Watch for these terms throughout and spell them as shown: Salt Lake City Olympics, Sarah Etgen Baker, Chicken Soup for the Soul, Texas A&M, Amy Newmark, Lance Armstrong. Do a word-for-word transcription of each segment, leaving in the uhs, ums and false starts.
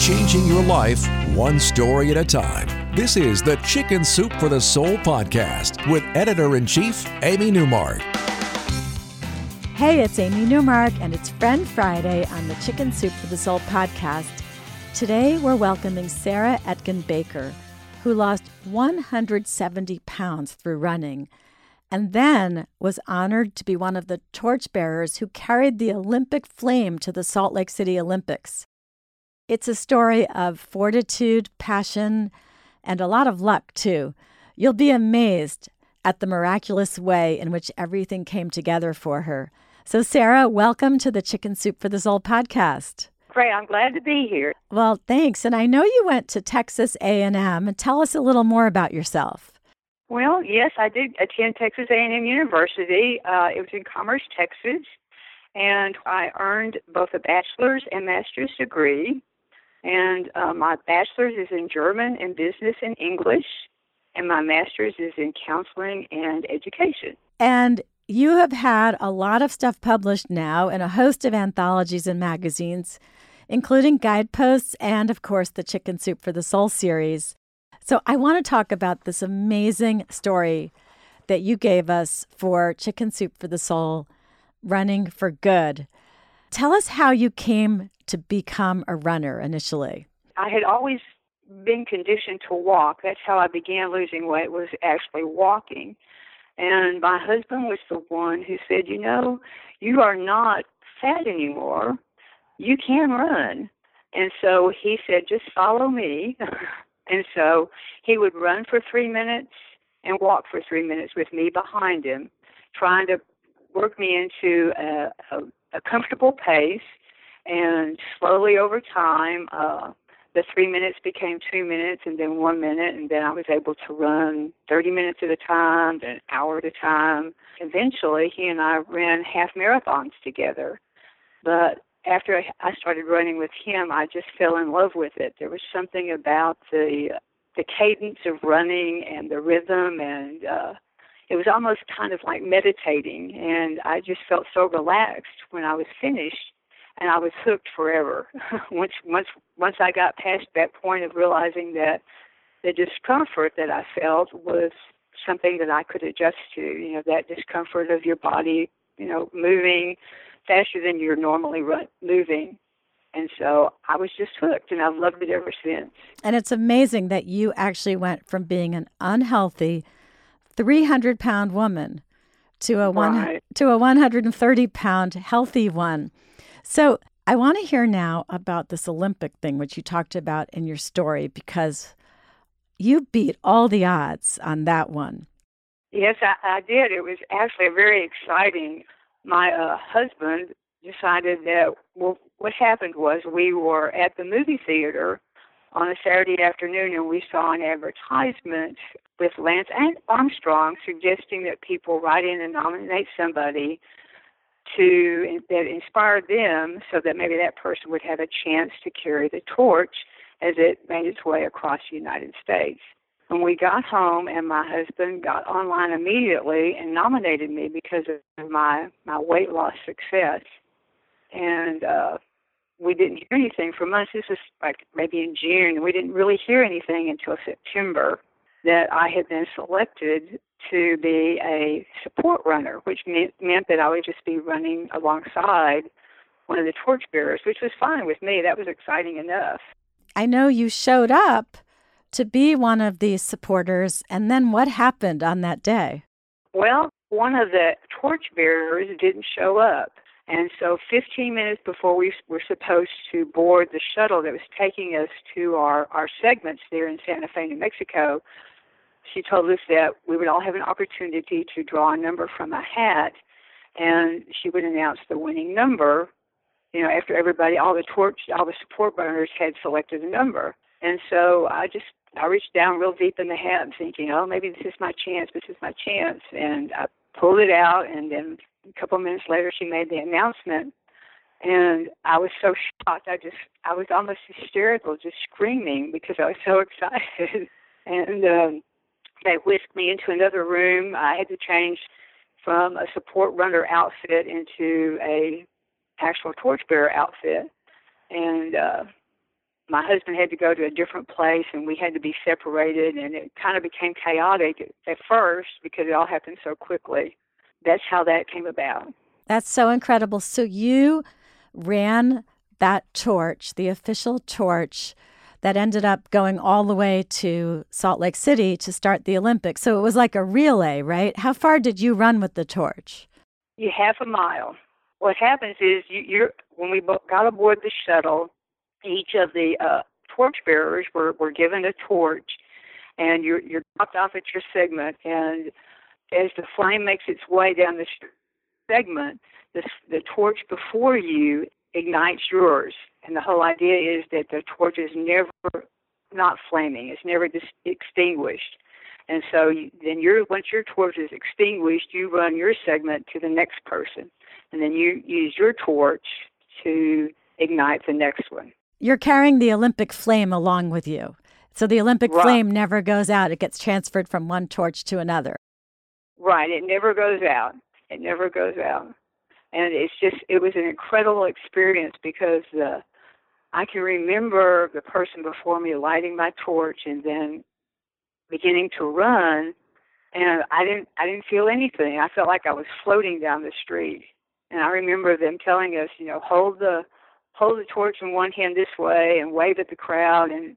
Changing your life one story at a time. This is the Chicken Soup for the Soul podcast with Editor-in-Chief Amy Newmark. Hey, it's Amy Newmark, and it's Friend Friday on the Chicken Soup for the Soul podcast. Today, we're welcoming Sarah Etgen Baker, who lost one hundred seventy pounds through running and then was honored to be one of the torchbearers who carried the Olympic flame to the Salt Lake City Olympics. It's a story of fortitude, passion, and a lot of luck, too. You'll be amazed at the miraculous way in which everything came together for her. So, Sarah, welcome to the Chicken Soup for the Soul podcast. Great. I'm glad to be here. Well, thanks. And I know you went to Texas A and M. Tell us a little more about yourself. Well, yes, I did attend Texas A and M University. Uh, it was in Commerce, Texas, and I earned both a bachelor's and master's degree. And uh, my bachelor's is in German and business and English, and my master's is in counseling and education. And you have had a lot of stuff published now in a host of anthologies and magazines, including Guideposts and, of course, the Chicken Soup for the Soul series. So I want to talk about this amazing story that you gave us for Chicken Soup for the Soul, Running for Good. Tell us how you came to become a runner initially. I had always been conditioned to walk. That's how I began losing weight, was actually walking. And my husband was the one who said, you know, you are not fat anymore. You can run. And so he said, just follow me. And so he would run for three minutes and walk for three minutes with me behind him, trying to work me into a, a, a comfortable pace. And slowly over time, uh, the three minutes became two minutes and then one minute, and then I was able to run thirty minutes at a time, then an hour at a time. Eventually, he and I ran half marathons together. But after I started running with him, I just fell in love with it. There was something about the the cadence of running and the rhythm, and uh, it was almost kind of like meditating, and I just felt so relaxed when I was finished. And I was hooked forever. once, once, once I got past that point of realizing that the discomfort that I felt was something that I could adjust to, you know, that discomfort of your body, you know, moving faster than you're normally run, moving. And so I was just hooked, and I've loved it ever since. And it's amazing that you actually went from being an unhealthy three hundred pound woman to a one, right. to a one hundred thirty pound healthy one. So I want to hear now about this Olympic thing, which you talked about in your story, because you beat all the odds on that one. Yes, I, I did. It was actually very exciting. My uh, husband decided that, well, what happened was we were at the movie theater on a Saturday afternoon, and we saw an advertisement with Lance Armstrong suggesting that people write in and nominate somebody to that inspired them so that maybe that person would have a chance to carry the torch as it made its way across the United States. When we got home, and my husband got online immediately and nominated me because of my, my weight loss success. And uh, we didn't hear anything for months. This was like maybe in June. We didn't really hear anything until September that I had been selected to be a support runner, which meant, meant that I would just be running alongside one of the torchbearers, which was fine with me. That was exciting enough. I know you showed up to be one of these supporters, and then what happened on that day? Well, one of the torchbearers didn't show up, and so fifteen minutes before we were supposed to board the shuttle that was taking us to our, our segments there in Santa Fe, New Mexico, she told us that we would all have an opportunity to draw a number from a hat, and she would announce the winning number, you know, after everybody, all the torch, all the support runners had selected a number. And so I just, I reached down real deep in the hat thinking, oh, maybe this is my chance, this is my chance. And I pulled it out, and then a couple minutes later she made the announcement. And I was so shocked. I just, I was almost hysterical, just screaming because I was so excited. And um, they whisked me into another room. I had to change from a support runner outfit into a actual torchbearer outfit. And uh, my husband had to go to a different place, and we had to be separated. And it kind of became chaotic at first because it all happened so quickly. That's how that came about. That's so incredible. So you ran that torch, the official torch, that ended up going all the way to Salt Lake City to start the Olympics. So it was like a relay, right? How far did you run with the torch? You half a mile. What happens is you, you're when we got aboard the shuttle, each of the uh, torch bearers were, were given a torch, and you're, you're dropped off at your segment. And as the flame makes its way down the street, segment, the, the torch before you ignites yours. And the whole idea is that the torch is never not flaming. It's never dis- extinguished. And so you, then you're, once your torch is extinguished, you run your segment to the next person. And then you use your torch to ignite the next one. You're carrying the Olympic flame along with you. So the Olympic right. flame never goes out. It gets transferred from one torch to another. Right. It never goes out. It never goes out. And it's just, it was an incredible experience because uh, I can remember the person before me lighting my torch and then beginning to run. And I didn't, I didn't feel anything. I felt like I was floating down the street. And I remember them telling us, you know, hold the, hold the torch in one hand this way and wave at the crowd. And,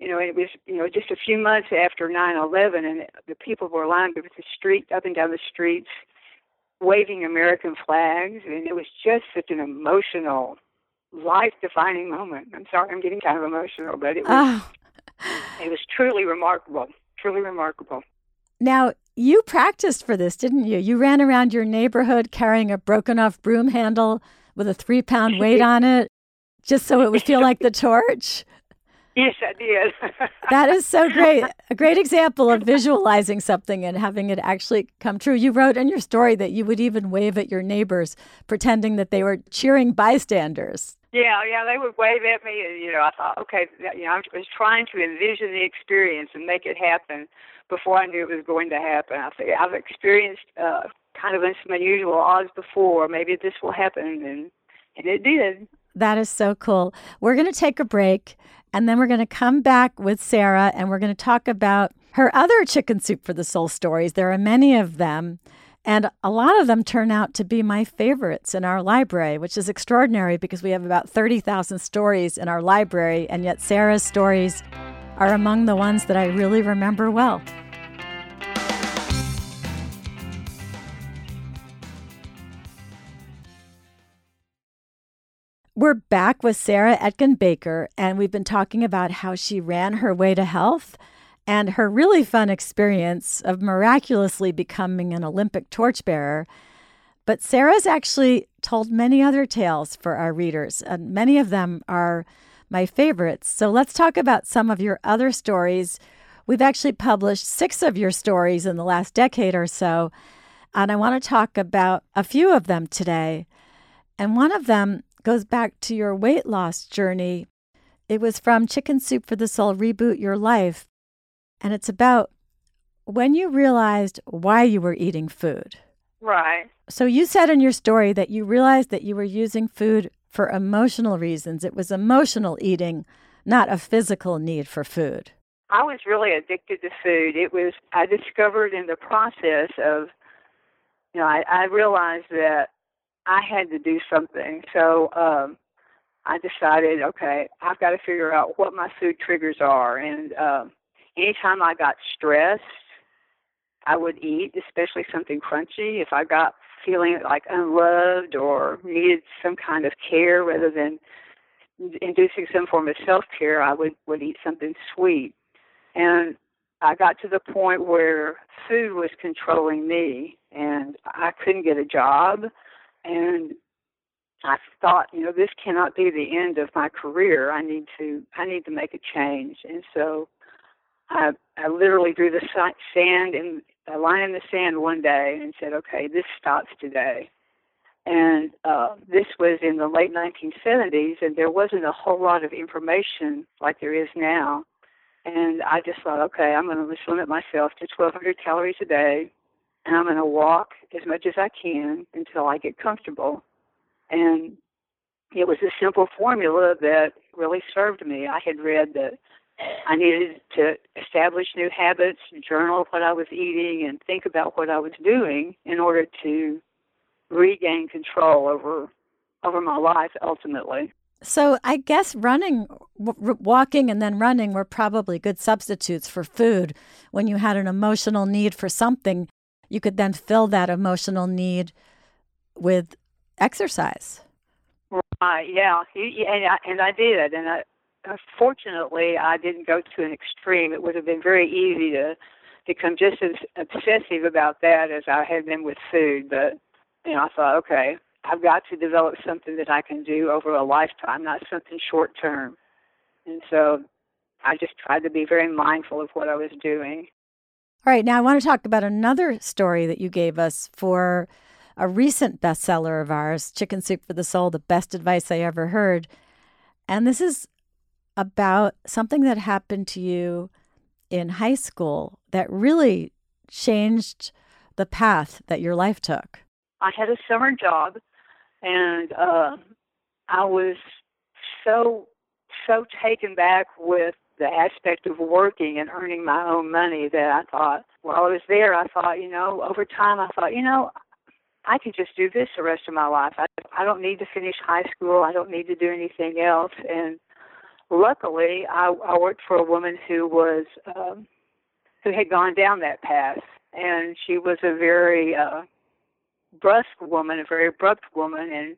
you know, it was, you know, just a few months after nine eleven, and the people were lined up the street, up and down the streets, waving American flags, and it was just such an emotional, life-defining moment. I'm sorry, I'm getting kind of emotional, but it was oh. it was truly remarkable, truly remarkable. Now, you practiced for this, didn't you? You ran around your neighborhood carrying a broken-off broom handle with a three-pound weight on it, just so it would feel like the torch? Yes, I did. That is so great. A great example of visualizing something and having it actually come true. You wrote in your story that you would even wave at your neighbors, pretending that they were cheering bystanders. Yeah, yeah, they would wave at me. And, you know, I thought, okay, you know, I was trying to envision the experience and make it happen before I knew it was going to happen. I think I've experienced uh, kind of some unusual odds before. Maybe this will happen, and, and it did. That is so cool. We're going to take a break, and then we're going to come back with Sarah, and we're going to talk about her other Chicken Soup for the Soul stories. There are many of them, and a lot of them turn out to be my favorites in our library, which is extraordinary because we have about thirty thousand stories in our library, and yet Sarah's stories are among the ones that I really remember well. We're back with Sarah Etgen Baker, and we've been talking about how she ran her way to health and her really fun experience of miraculously becoming an Olympic torchbearer. But Sarah's actually told many other tales for our readers, and many of them are my favorites. So let's talk about some of your other stories. We've actually published six of your stories in the last decade or so, and I want to talk about a few of them today. And one of them goes back to your weight loss journey. It was from Chicken Soup for the Soul, Reboot Your Life. And it's about when you realized why you were eating food. Right. So you said in your story that you realized that you were using food for emotional reasons. It was emotional eating, not a physical need for food. I was really addicted to food. It was, I discovered in the process of, you know, I, I realized that I had to do something, so um, I decided, okay, I've got to figure out what my food triggers are. And um, anytime I got stressed, I would eat, especially something crunchy. If I got feeling like unloved or needed some kind of care rather than inducing some form of self-care, I would, would eat something sweet. And I got to the point where food was controlling me, and I couldn't get a job. And I thought, you know, this cannot be the end of my career. I need to, I need to make a change. And so I, I literally drew the sand in a line in the sand one day and said, okay, this stops today. And uh, this was in the late nineteen seventies, and there wasn't a whole lot of information like there is now. And I just thought, okay, I'm going to just limit myself to twelve hundred calories a day, and I'm going to walk as much as I can until I get comfortable. And it was a simple formula that really served me. I had read that I needed to establish new habits, journal what I was eating, and think about what I was doing in order to regain control over over my life ultimately. So I guess running, w- walking and then running were probably good substitutes for food. When you had an emotional need for something, you could then fill that emotional need with exercise. Right, yeah, and I, and I did. And I, fortunately, I didn't go to an extreme. It would have been very easy to become just as obsessive about that as I had been with food. But, you know, I thought, okay, I've got to develop something that I can do over a lifetime, not something short-term. And so I just tried to be very mindful of what I was doing. All right. Now I want to talk about another story that you gave us for a recent bestseller of ours, Chicken Soup for the Soul, The Best Advice I Ever Heard. And this is about something that happened to you in high school that really changed the path that your life took. I had a summer job, and uh, I was so, so taken back with the aspect of working and earning my own money that I thought, while I was there, I thought, you know, over time, I thought, you know, I could just do this the rest of my life. I, I don't need to finish high school. I don't need to do anything else. And luckily, I, I worked for a woman who was, um, who had gone down that path, and she was a very, uh, brusque woman, a very abrupt woman, and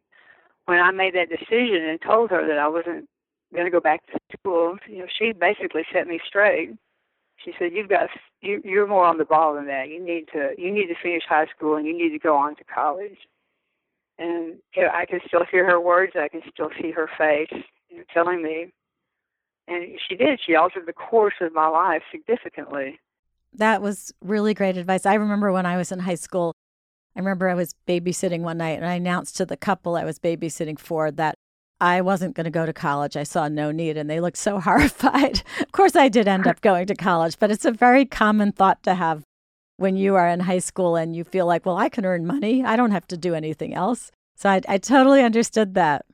when I made that decision and told her that I wasn't going to go back to school, you know, she basically set me straight. She said, "You've got, you, you're more on the ball than that. You need to, you need to finish high school, and you need to go on to college." And you know, I can still hear her words. I can still see her face, you know, telling me. And she did. She altered the course of my life significantly. That was really great advice. I remember when I was in high school. I remember I was babysitting one night, and I announced to the couple I was babysitting for that I wasn't going to go to college. I saw no need, and they looked so horrified. Of course, I did end up going to college, but it's a very common thought to have when you are in high school and you feel like, well, I can earn money. I don't have to do anything else. So I, I totally understood that.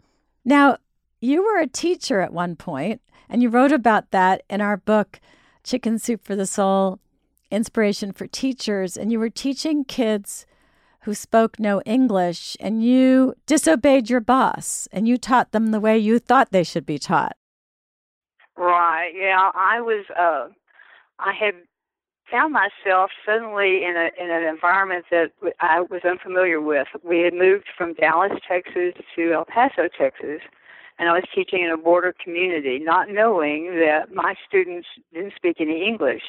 Now, you were a teacher at one point, and you wrote about that in our book, Chicken Soup for the Soul, Inspiration for Teachers, and you were teaching kids who spoke no English, and you disobeyed your boss, and you taught them the way you thought they should be taught. Right, yeah. I was, uh, I had found myself suddenly in a in an environment that I was unfamiliar with. We had moved from Dallas, Texas to El Paso, Texas, and I was teaching in a border community, not knowing that my students didn't speak any English.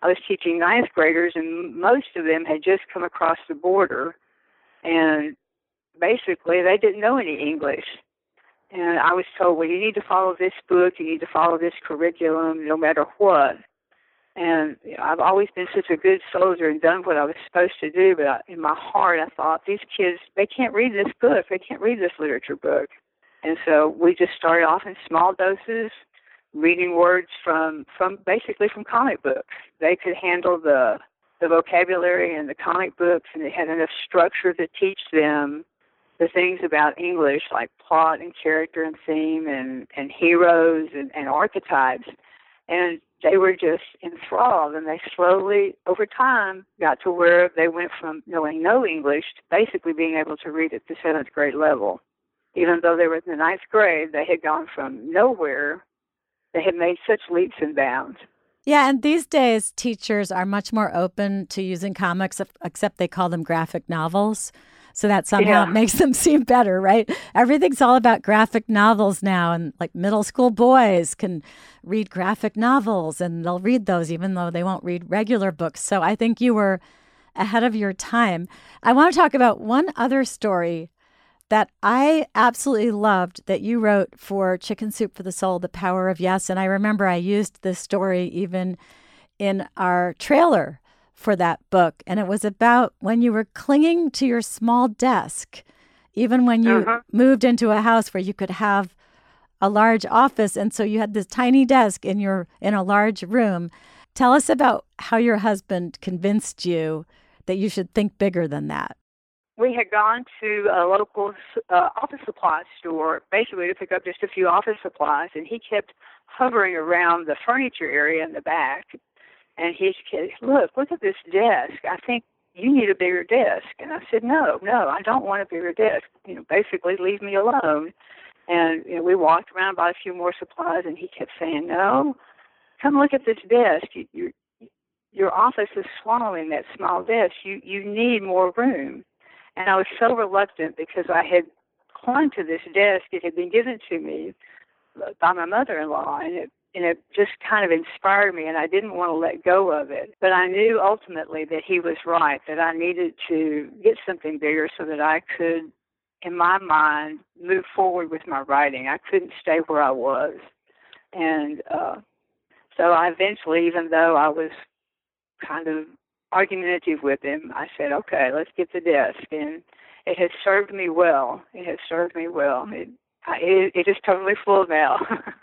I was teaching ninth graders, and most of them had just come across the border, and basically they didn't know any English. And I was told, well, you need to follow this book, you need to follow this curriculum, no matter what. And you know, I've always been such a good soldier and done what I was supposed to do, but I, in my heart I thought, these kids, they can't read this book, they can't read this literature book. And so we just started off in small doses, reading words from, from basically from comic books. They could handle the the vocabulary and the comic books, and they had enough structure to teach them the things about English, like plot and character and theme and, and heroes and, and archetypes. And they were just enthralled, and they slowly, over time, got to where they went from knowing no English to basically being able to read at the seventh grade level. Even though they were in the ninth grade, they had gone from nowhere. They had made such leaps and bounds. Yeah, and these days, teachers are much more open to using comics, except they call them graphic novels. So that somehow yeah. makes them seem better, right? Everything's all about graphic novels now. And like middle school boys can read graphic novels and they'll read those even though they won't read regular books. So I think you were ahead of your time. I want to talk about one other story that I absolutely loved that you wrote for Chicken Soup for the Soul, The Power of Yes. And I remember I used this story even in our trailer for that book. And it was about when you were clinging to your small desk, even when you uh-huh. moved into a house where you could have a large office. And so you had this tiny desk in your in a large room. Tell us about how your husband convinced you that you should think bigger than that. We had gone to a local uh, office supply store, basically to pick up just a few office supplies, and he kept hovering around the furniture area in the back. And he said, look, look at this desk. I think you need a bigger desk. And I said, no, no, I don't want a bigger desk. You know, basically leave me alone. And you know, we walked around, bought a few more supplies, and he kept saying, no, come look at this desk. You, you, your office is swallowing that small desk. You, you need more room. And I was so reluctant because I had clung to this desk. It had been given to me by my mother-in-law, and it, and it just kind of inspired me, and I didn't want to let go of it. But I knew ultimately that he was right, that I needed to get something bigger so that I could, in my mind, move forward with my writing. I couldn't stay where I was. And uh, so I eventually, even though I was kind of argumentative with him, I said, okay, let's get the desk. And it has served me well. It has served me well. It, I, it, it is totally full now.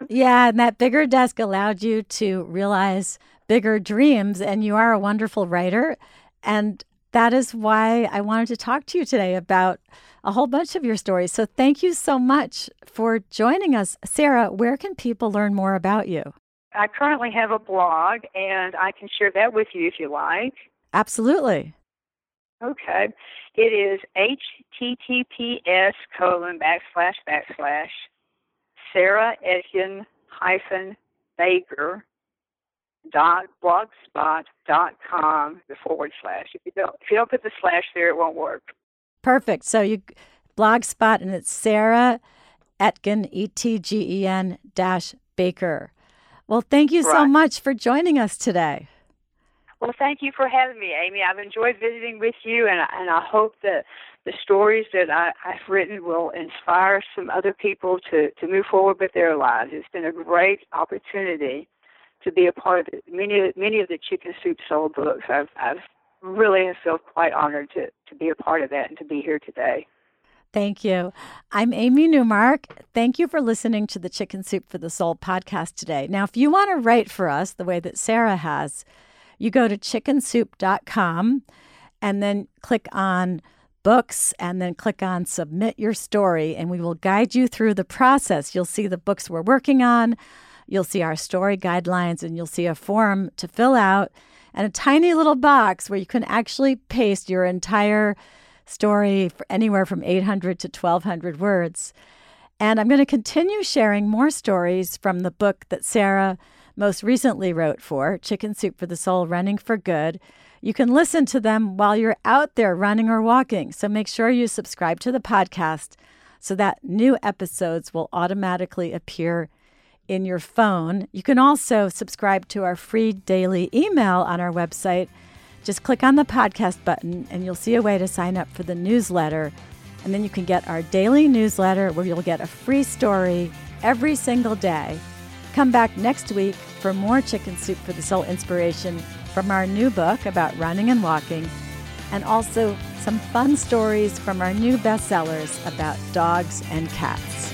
Yeah, and that bigger desk allowed you to realize bigger dreams, and you are a wonderful writer. And that is why I wanted to talk to you today about a whole bunch of your stories. So thank you so much for joining us. Sarah, where can people learn more about you? I currently have a blog, and I can share that with you if you like. Absolutely. Okay. It is https colon backslash backslash Sarah Etgen hyphen Baker dot blogspot dot com the forward slash. If you don't if you don't put the slash there, it won't work. Perfect. So you blogspot, and it's Sarah Etgen E T G E N dash Baker. Well, thank you right. so much for joining us today. Well, thank you for having me, Amy. I've enjoyed visiting with you, and I, and I hope that the stories that I, I've written will inspire some other people to, to move forward with their lives. It's been a great opportunity to be a part of the, many many of the Chicken Soup Soul books. I've, I've really felt quite honored to, to be a part of that and to be here today. Thank you. I'm Amy Newmark. Thank you for listening to the Chicken Soup for the Soul podcast today. Now, if you want to write for us the way that Sarah has, you go to chicken soup dot com and then click on books and then click on submit your story, and we will guide you through the process. You'll see the books we're working on. You'll see our story guidelines, and you'll see a form to fill out and a tiny little box where you can actually paste your entire story for anywhere from eight hundred to twelve hundred words. And I'm going to continue sharing more stories from the book that Sarah most recently wrote for, Chicken Soup for the Soul, Running for Good. You can listen to them while you're out there running or walking. So make sure you subscribe to the podcast so that new episodes will automatically appear in your phone. You can also subscribe to our free daily email on our website. Just click on the podcast button and you'll see a way to sign up for the newsletter. And then you can get our daily newsletter where you'll get a free story every single day. Come back next week for more Chicken Soup for the Soul inspiration from our new book about running and walking, and also some fun stories from our new bestsellers about dogs and cats.